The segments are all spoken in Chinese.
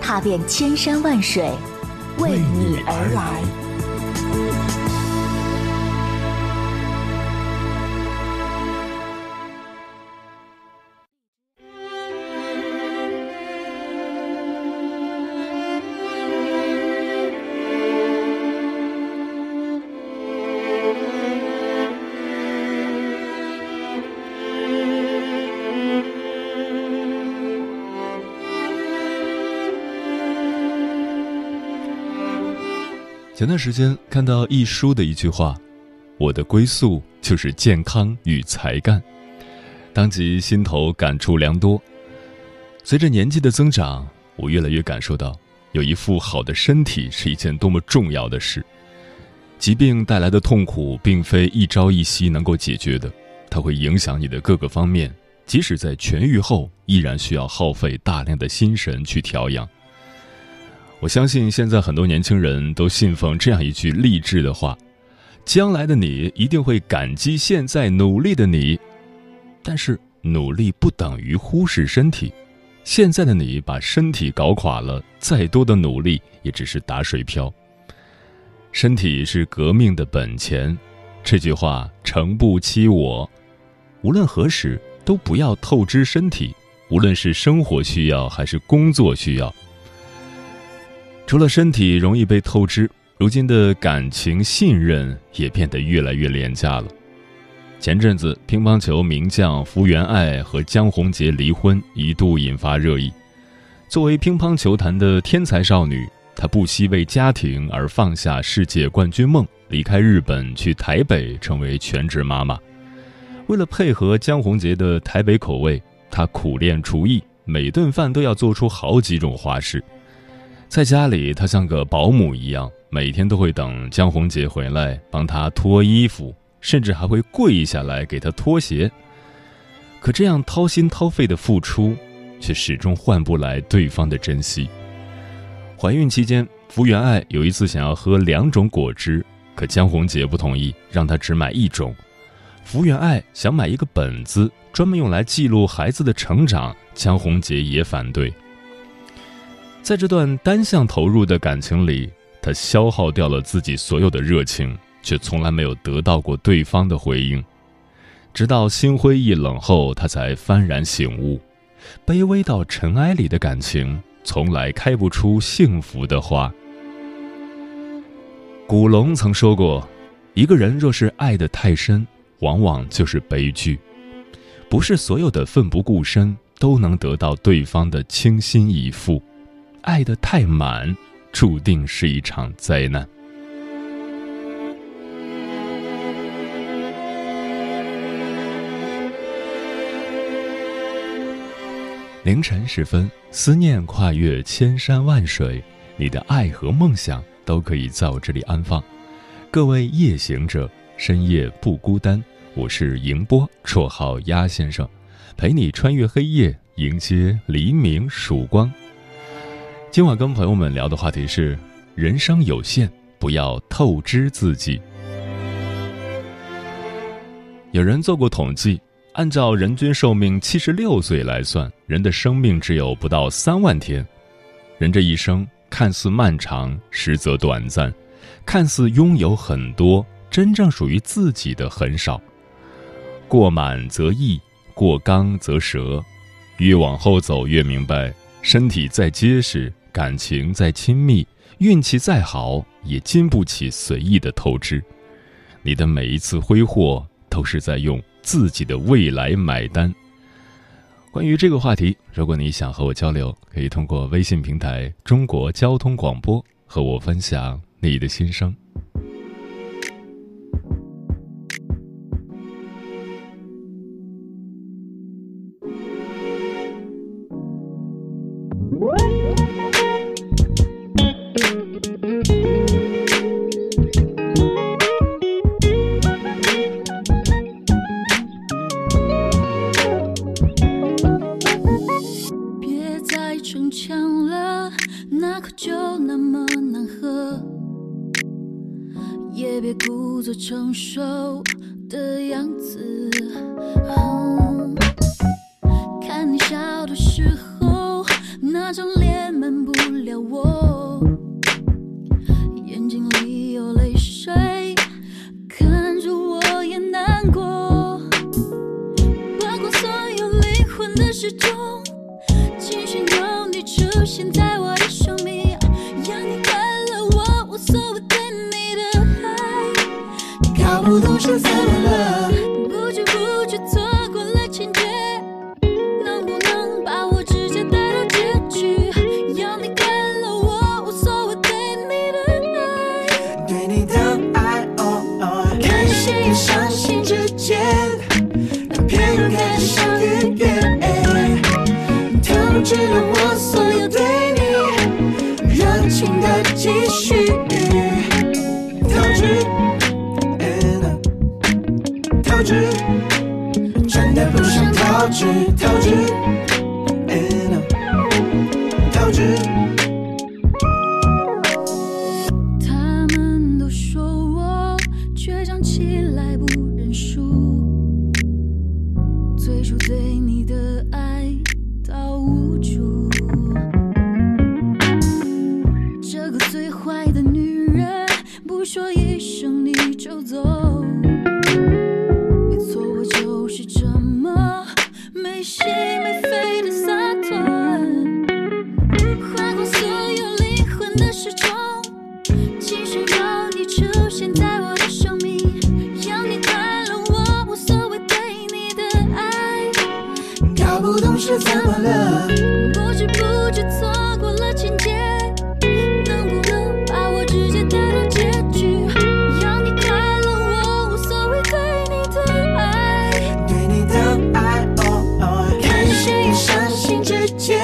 踏遍千山万水，为你而来。前段时间看到一书的一句话，我的归宿就是健康与才干，当即心头感触良多。随着年纪的增长，我越来越感受到，有一副好的身体是一件多么重要的事。疾病带来的痛苦并非一朝一夕能够解决的，它会影响你的各个方面，即使在痊愈后，依然需要耗费大量的心神去调养。我相信现在很多年轻人都信奉这样一句励志的话，将来的你一定会感激现在努力的你。但是努力不等于忽视身体，现在的你把身体搞垮了，再多的努力也只是打水漂。身体是革命的本钱，这句话诚不欺我。无论何时都不要透支身体，无论是生活需要还是工作需要。除了身体容易被透支，如今的感情信任也变得越来越廉价了。前阵子，乒乓球名将福原爱和江宏杰离婚一度引发热议。作为乒乓球坛的天才少女，她不惜为家庭而放下世界冠军梦，离开日本去台北成为全职妈妈。为了配合江宏杰的台北口味，她苦练厨艺，每顿饭都要做出好几种花式。在家里，他像个保姆一样，每天都会等江宏杰回来帮他脱衣服，甚至还会跪下来给他脱鞋。可这样掏心掏肺的付出，却始终换不来对方的珍惜。怀孕期间，福原爱有一次想要喝2种果汁，可江宏杰不同意，让她只买1种。福原爱想买一个本子，专门用来记录孩子的成长，江宏杰也反对。在这段单向投入的感情里，他消耗掉了自己所有的热情，却从来没有得到过对方的回应。直到心灰意冷后，他才幡然醒悟，卑微到尘埃里的感情，从来开不出幸福的花。古龙曾说过，一个人若是爱得太深，往往就是悲剧。不是所有的奋不顾身都能得到对方的倾心以赴，爱得太满，注定是一场灾难。凌晨时分，思念跨越千山万水，你的爱和梦想都可以在我这里安放。各位夜行者，深夜不孤单，我是迎波，绰号鸭先生，陪你穿越黑夜，迎接黎明曙光。今晚跟朋友们聊的话题是，人生有限，不要透支自己。有人做过统计，按照人均寿命76岁来算，人的生命只有不到3万天。人这一生看似漫长，实则短暂；看似拥有很多，真正属于自己的很少。过满则溢，过刚则折。越往后走越明白，身体再结实，感情再亲密，运气再好，也经不起随意的透支。你的每一次挥霍，都是在用自己的未来买单。关于这个话题，如果你想和我交流，可以通过微信平台中国交通广播和我分享你的心声。逞强了，那口酒那么难喝，也别故作成熟的样子。看你笑的时候，那张脸瞒不了我，眼睛里有泪水，看着我也难过。玩过所有灵魂的时钟，仅需有你出现在我的生命，要你快乐我无所谓对你的爱，搞不懂是怎么了，不知不觉错过了情节，能不能把我直接带到结局，要你快乐我无所谓对你的爱，对你的爱，哦哦，开心与伤心之间，那片云开始相遇，透支了我所有对你热情的继续，透支，真的不想透支，透支。他们都说我倔强起来不认输，最初对你的爱到无助，这个最坏的女人，不说一声你就走，没错我就是这么没心没肺的洒脱。划过所有灵魂的时钟，其实有你出现在我的生命，要你快乐我无所谓对你的爱，搞不懂是怎么了，不知不觉错过了情节，能不能把我直接带到结局，要你快乐我无所谓对你的爱，哦哦，开心与伤心之间，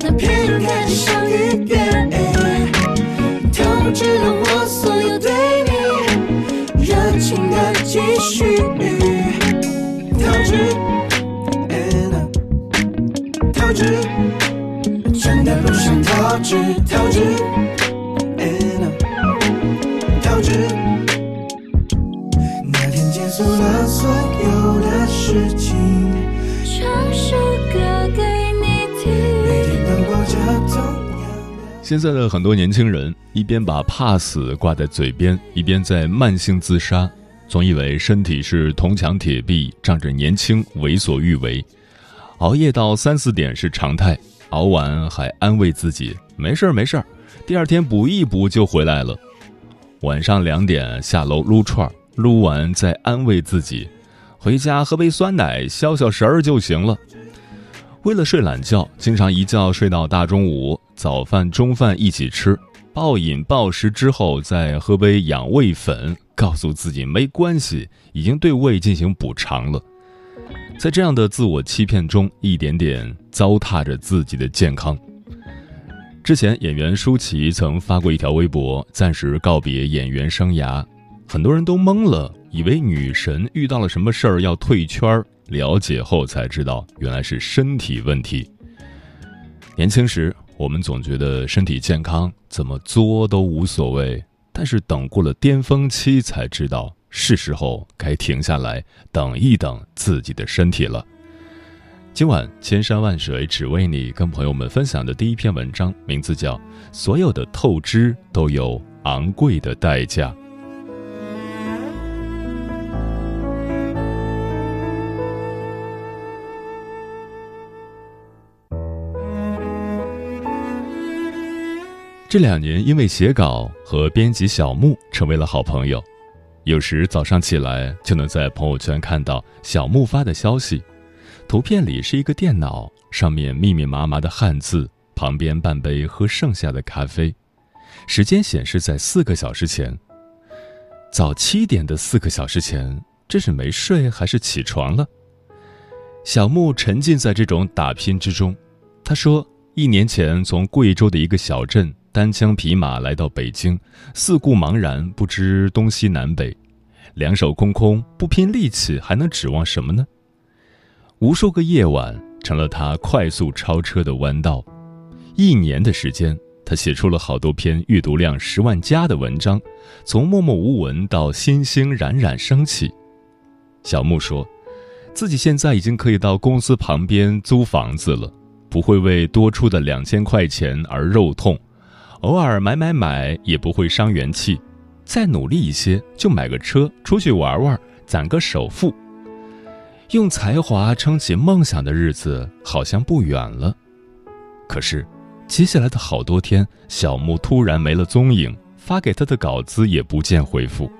那片云开始相遇，透支了我所有对你热情的继续，透支，真的不想透支，透支。那天结束了所有的事情，唱首歌给你听，每天都过着同样的。现在的很多年轻人一边把怕死挂在嘴边，一边在慢性自杀，总以为身体是铜墙铁壁，仗着年轻为所欲为。熬夜到3、4点是常态，熬完还安慰自己没事儿，第二天补一补就回来了。晚上2点下楼撸串，撸完再安慰自己回家喝杯酸奶消消食儿就行了。为了睡懒觉，经常一觉睡到大中午，早饭中饭一起吃，暴饮暴食之后再喝杯养胃粉，告诉自己没关系，已经对胃进行补偿了。在这样的自我欺骗中，一点点糟蹋着自己的健康。之前演员舒淇曾发过一条微博，暂时告别演员生涯，很多人都懵了，以为女神遇到了什么事儿要退圈，了解后才知道原来是身体问题。年轻时我们总觉得身体健康怎么作都无所谓，但是等过了巅峰期才知道是时候该停下来等一等自己的身体了。今晚千山万水只为你跟朋友们分享的第一篇文章，名字叫《所有的透支都有昂贵的代价》。这2年因为写稿和编辑小木成为了好朋友，有时早上起来就能在朋友圈看到小木发的消息，图片里是一个电脑，上面密密麻麻的汉字，旁边半杯喝剩下的咖啡，时间显示在4个小时前。早7点的4个小时前，这是没睡还是起床了？小木沉浸在这种打拼之中。他说，1年前从贵州的一个小镇单枪匹马来到北京，四顾茫然，不知东西南北，2手空空，不拼力气还能指望什么呢？无数个夜晚，成了他快速超车的弯道。1年的时间，他写出了好多篇阅读量10万+的文章，从默默无闻到欣欣冉冉升起。小木说，自己现在已经可以到公司旁边租房子了，不会为多出的2000块钱而肉痛，偶尔买也不会伤元气，再努力一些就买个车，出去玩玩，攒个首付。用才华撑起梦想的日子好像不远了。可是接下来的好多天，小木突然没了踪影，发给他的稿子也不见回复。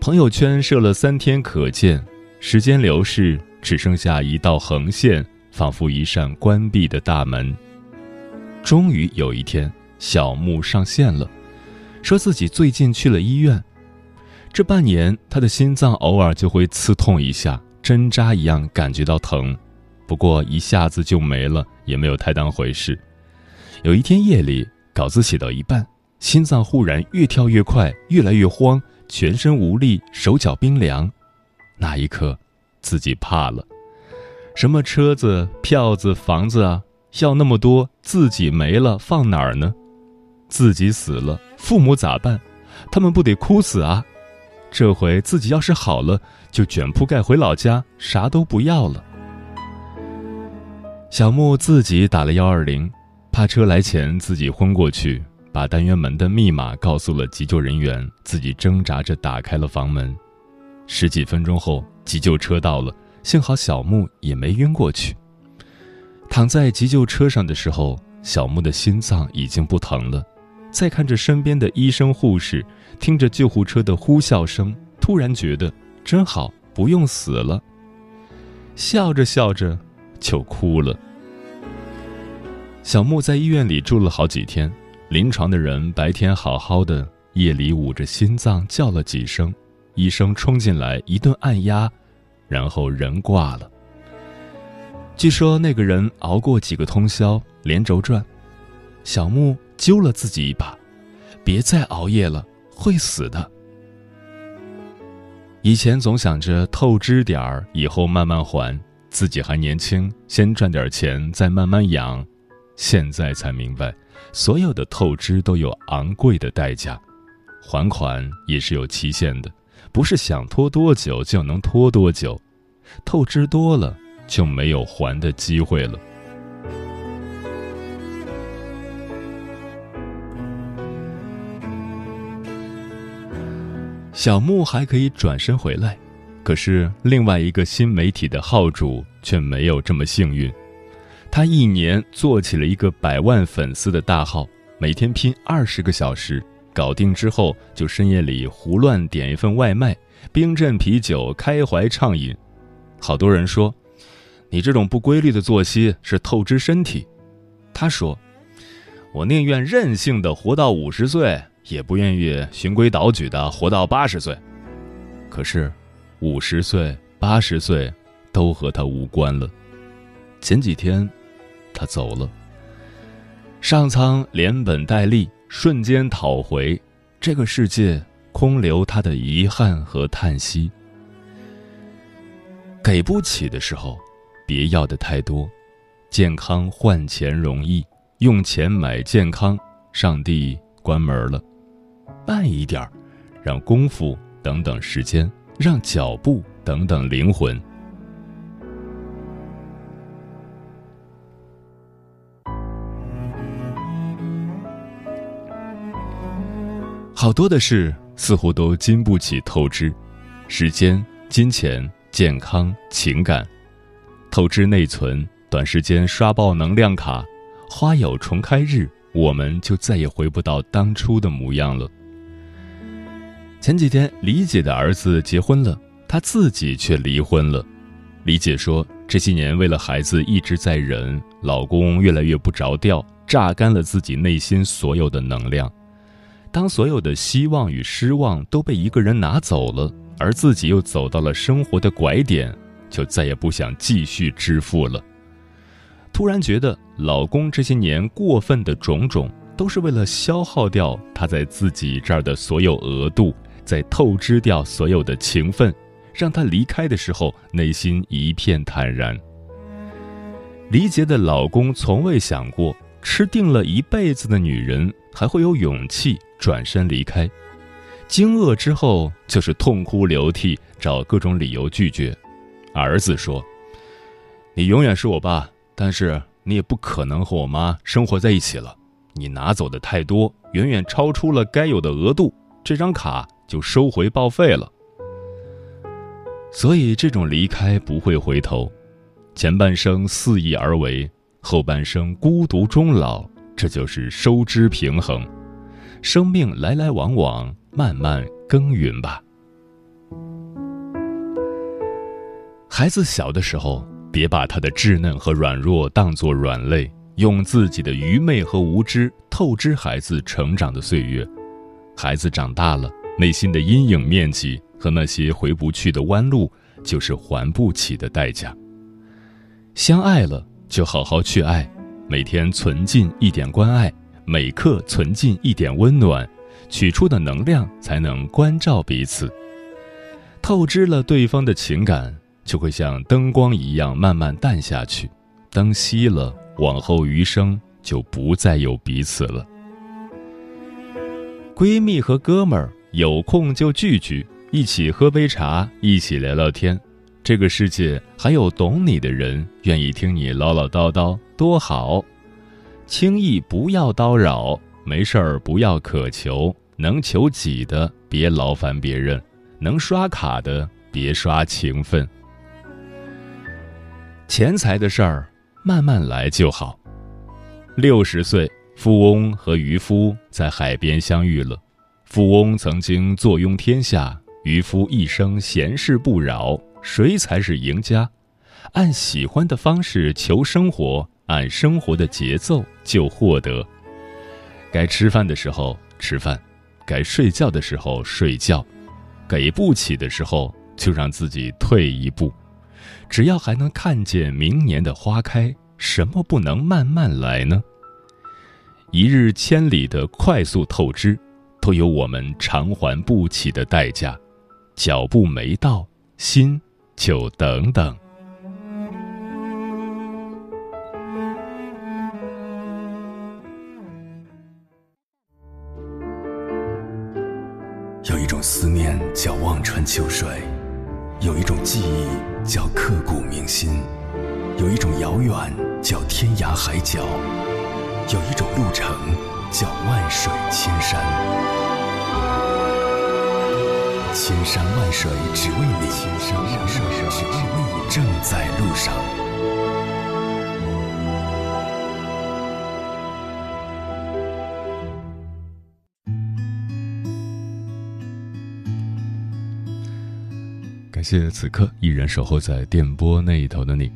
朋友圈设了3天可见，时间流逝只剩下一道横线，仿佛一扇关闭的大门。终于有一天，小木上线了，说自己最近去了医院。这半年，他的心脏偶尔就会刺痛一下，针扎一样感觉到疼，不过一下子就没了，也没有太当回事。有一天夜里，稿子写到一半，心脏忽然越跳越快，越来越慌，全身无力，手脚冰凉。那一刻，自己怕了。什么车子、票子、房子啊，要那么多，自己没了放哪儿呢？自己死了，父母咋办？他们不得哭死啊！这回自己要是好了，就卷铺盖回老家，啥都不要了。小木自己打了120，怕车来前自己昏过去，把单元门的密码告诉了急救人员，自己挣扎着打开了房门。10几分钟后，急救车到了，幸好小木也没晕过去。躺在急救车上的时候，小木的心脏已经不疼了，再看着身边的医生护士，听着救护车的呼啸声，突然觉得真好，不用死了。笑着笑着就哭了。小木在医院里住了好几天，临床的人白天好好的，夜里捂着心脏叫了几声，医生冲进来一顿按压，然后人挂了。据说那个人熬过几个通宵，连轴转。小木揪了自己一把，别再熬夜了，会死的。以前总想着透支点儿，以后慢慢还，自己还年轻，先赚点钱再慢慢养。现在才明白，所有的透支都有昂贵的代价，还款也是有期限的，不是想拖多久就能拖多久，透支多了就没有还的机会了。小木还可以转身回来，可是另外一个新媒体的号主却没有这么幸运。他1年做起了一个100万粉丝的大号，每天拼20个小时，搞定之后就深夜里胡乱点一份外卖，冰镇啤酒，开怀畅饮。好多人说，你这种不规律的作息是透支身体。他说，我宁愿任性的活到50岁，也不愿意循规蹈矩的活到80岁。可是50岁、80岁都和他无关了。前几天他走了，上苍连本带利，瞬间讨回，这个世界空留他的遗憾和叹息。给不起的时候别要的太多，健康换钱容易，用钱买健康，上帝关门了。慢一点，让功夫等等时间，让脚步等等灵魂。好多的事似乎都经不起透支，时间、金钱、健康、情感，透支内存，短时间刷爆能量卡，花有重开日，我们就再也回不到当初的模样了。前几天，李姐的儿子结婚了，她自己却离婚了。李姐说，这些年为了孩子一直在忍，老公越来越不着调，榨干了自己内心所有的能量。当所有的希望与失望都被一个人拿走了，而自己又走到了生活的拐点，就再也不想继续支付了。突然觉得，老公这些年过分的种种，都是为了消耗掉他在自己这儿的所有额度，在透支掉所有的情分，让他离开的时候内心一片坦然。黎杰的老公从未想过，吃定了一辈子的女人还会有勇气转身离开。惊愕之后，就是痛哭流涕，找各种理由拒绝。儿子说：“你永远是我爸，但是你也不可能和我妈生活在一起了。你拿走的太多，远远超出了该有的额度，这张卡就收回报废了。”所以这种离开不会回头，前半生肆意而为，后半生孤独终老，这就是收支平衡。生命来来往往，慢慢耕耘吧。孩子小的时候，别把他的稚嫩和软弱当作软肋，用自己的愚昧和无知透支孩子成长的岁月。孩子长大了，内心的阴影面积和那些回不去的弯路，就是还不起的代价。相爱了就好好去爱，每天存进一点关爱，每刻存进一点温暖，取出的能量才能关照彼此。透支了对方的情感，就会像灯光一样慢慢淡下去，灯熄了，往后余生就不再有彼此了。闺蜜和哥们儿有空就聚聚，一起喝杯茶，一起聊聊天。这个世界还有懂你的人，愿意听你唠唠叨叨，多好。轻易不要叨扰，没事儿不要渴求，能求己的别劳烦别人，能刷卡的别刷情分。钱财的事儿慢慢来就好。60岁，富翁和渔夫在海边相遇了。富翁曾经坐拥天下，渔夫一生闲事不扰，谁才是赢家？按喜欢的方式求生活，按生活的节奏就获得。该吃饭的时候吃饭，该睡觉的时候睡觉，给不起的时候就让自己退一步。只要还能看见明年的花开，什么不能慢慢来呢？一日千里的快速透支，都有我们偿还不起的代价。脚步没到，心就等等。有一种思念叫望穿秋水，有一种记忆叫刻骨铭心，有一种遥远叫天涯海角，有一种路程叫万水千山。千山万水只为你，正在路上。感谢此刻依然守候在电波那一头的你，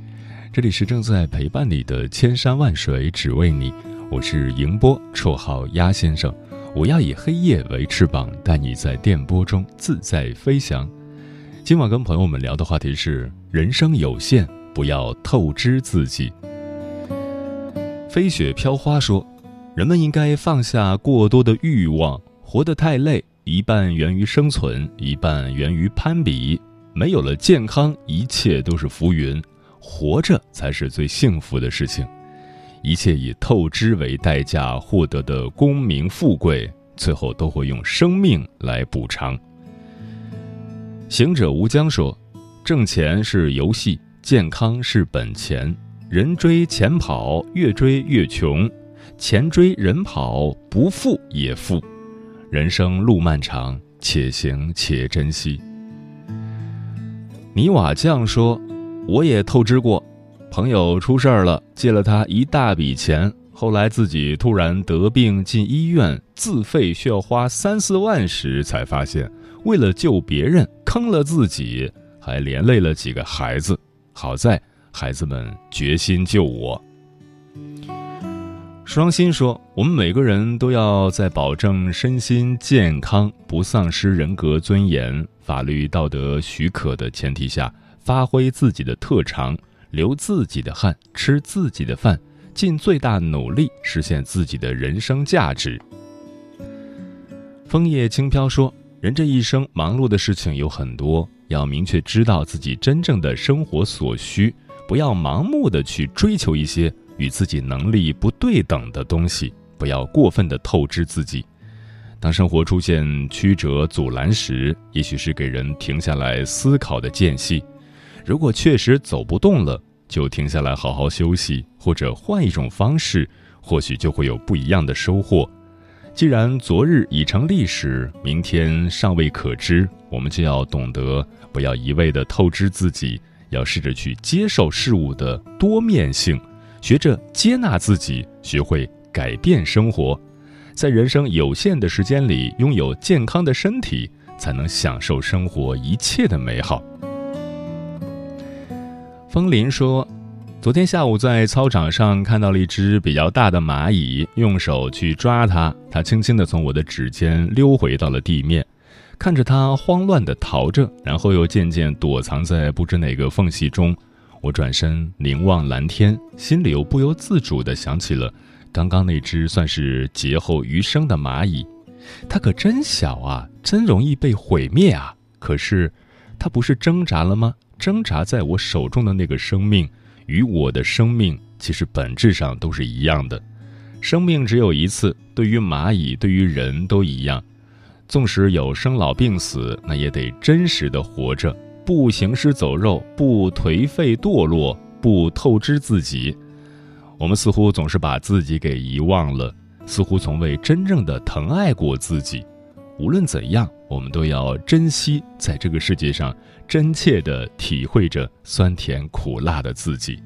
这里是正在陪伴你的千山万水只为你，我是迎波，绰号鸭先生。我要以黑夜为翅膀，带你在电波中自在飞翔。今晚跟朋友们聊的话题是：人生有限，不要透支自己。飞雪飘花说，人们应该放下过多的欲望，活得太累，一半源于生存，一半源于攀比。没有了健康，一切都是浮云，活着才是最幸福的事情。一切以透支为代价获得的功名富贵，最后都会用生命来补偿。行者无疆说，挣钱是游戏，健康是本钱，人追钱跑，越追越穷，钱追人跑，不富也富。人生路漫长，且行且珍惜。泥瓦匠说，我也透支过，朋友出事了，借了他一大笔钱，后来自己突然得病进医院，自费需要花3-4万时，才发现为了救别人坑了自己，还连累了几个孩子。好在孩子们决心救我。双心说，我们每个人都要在保证身心健康，不丧失人格尊严，法律道德许可的前提下，发挥自己的特长，流自己的汗，吃自己的饭，尽最大努力实现自己的人生价值。枫叶轻飘说，人这一生忙碌的事情有很多，要明确知道自己真正的生活所需，不要盲目的去追求一些与自己能力不对等的东西，不要过分的透支自己。当生活出现曲折阻拦时，也许是给人停下来思考的间隙。如果确实走不动了，就停下来好好休息，或者换一种方式，或许就会有不一样的收获。既然昨日已成历史，明天尚未可知，我们就要懂得不要一味地透支自己，要试着去接受事物的多面性，学着接纳自己，学会改变生活。在人生有限的时间里，拥有健康的身体，才能享受生活一切的美好。风林说，昨天下午在操场上看到了一只比较大的蚂蚁，用手去抓它，它轻轻地从我的指尖溜回到了地面，看着它慌乱地逃着，然后又渐渐躲藏在不知哪个缝隙中。我转身凝望蓝天，心里又不由自主地想起了刚刚那只算是劫后余生的蚂蚁，它可真小啊，真容易被毁灭啊！可是它不是挣扎了吗？挣扎在我手中的那个生命与我的生命其实本质上都是一样的，生命只有一次，对于蚂蚁对于人都一样，纵使有生老病死，那也得真实的活着，不行尸走肉，不颓废堕落，不透支自己。我们似乎总是把自己给遗忘了，似乎从未真正的疼爱过自己。无论怎样，我们都要珍惜在这个世界上真切地体会着酸甜苦辣的自己。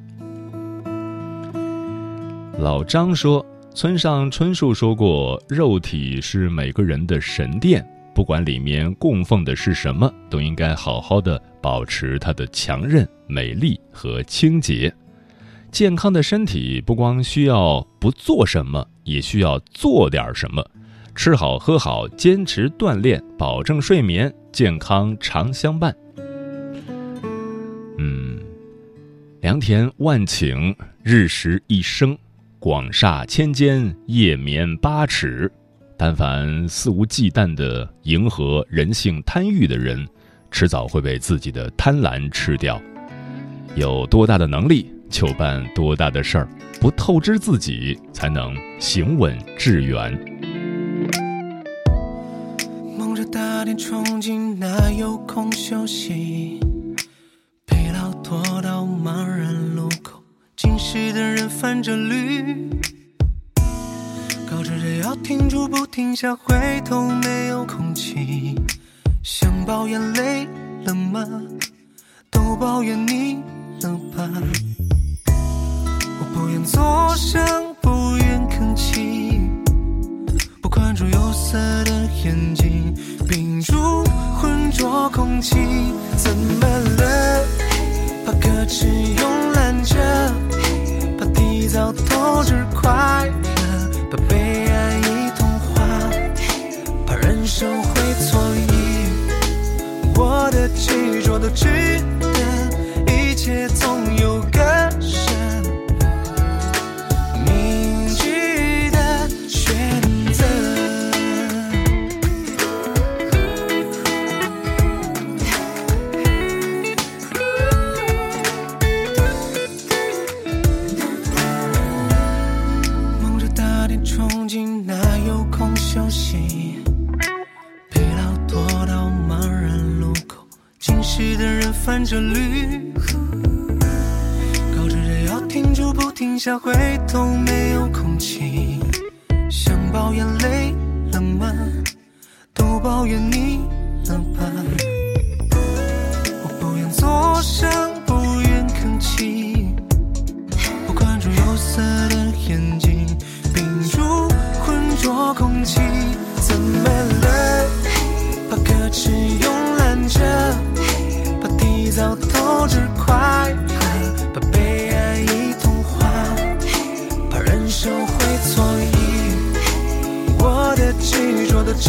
老张说，村上春树说过，肉体是每个人的神殿，不管里面供奉的是什么，都应该好好地保持它的强韧、美丽和清洁。健康的身体不光需要不做什么，也需要做点什么。吃好喝好，坚持锻炼，保证睡眠，健康常相伴。良田万顷，日食一升，广厦千间，夜眠八尺。但凡肆无忌惮地迎合人性贪欲的人，迟早会被自己的贪婪吃掉。有多大的能力，就办多大的事儿，不透支自己，才能行稳致远。大点憧憬，哪有空休息，疲劳拖到盲人路口，近视的人翻着绿，告知着要停住不停下，回头没有空气，想抱怨累了吗，都抱怨你了吧，我不愿坐上不愿吭气，不关注有色的眼睛，屏住浑浊空气，怎么了，把可耻慵懒着，把缔造透支快乐，把悲哀一同化，怕人生会错意，我的执着都值得，一切总有个神明智的选择。翻着绿，告知着要停住不停下，回头没有空气，想抱怨累了吗，都抱怨你了吧，我不愿坐上不愿吭气，不关注有色的眼睛，屏住浑浊空气，怎么了，把可耻慵懒着，提早透支快乐，把悲哀一同化，怕人生会错意，我的执着的执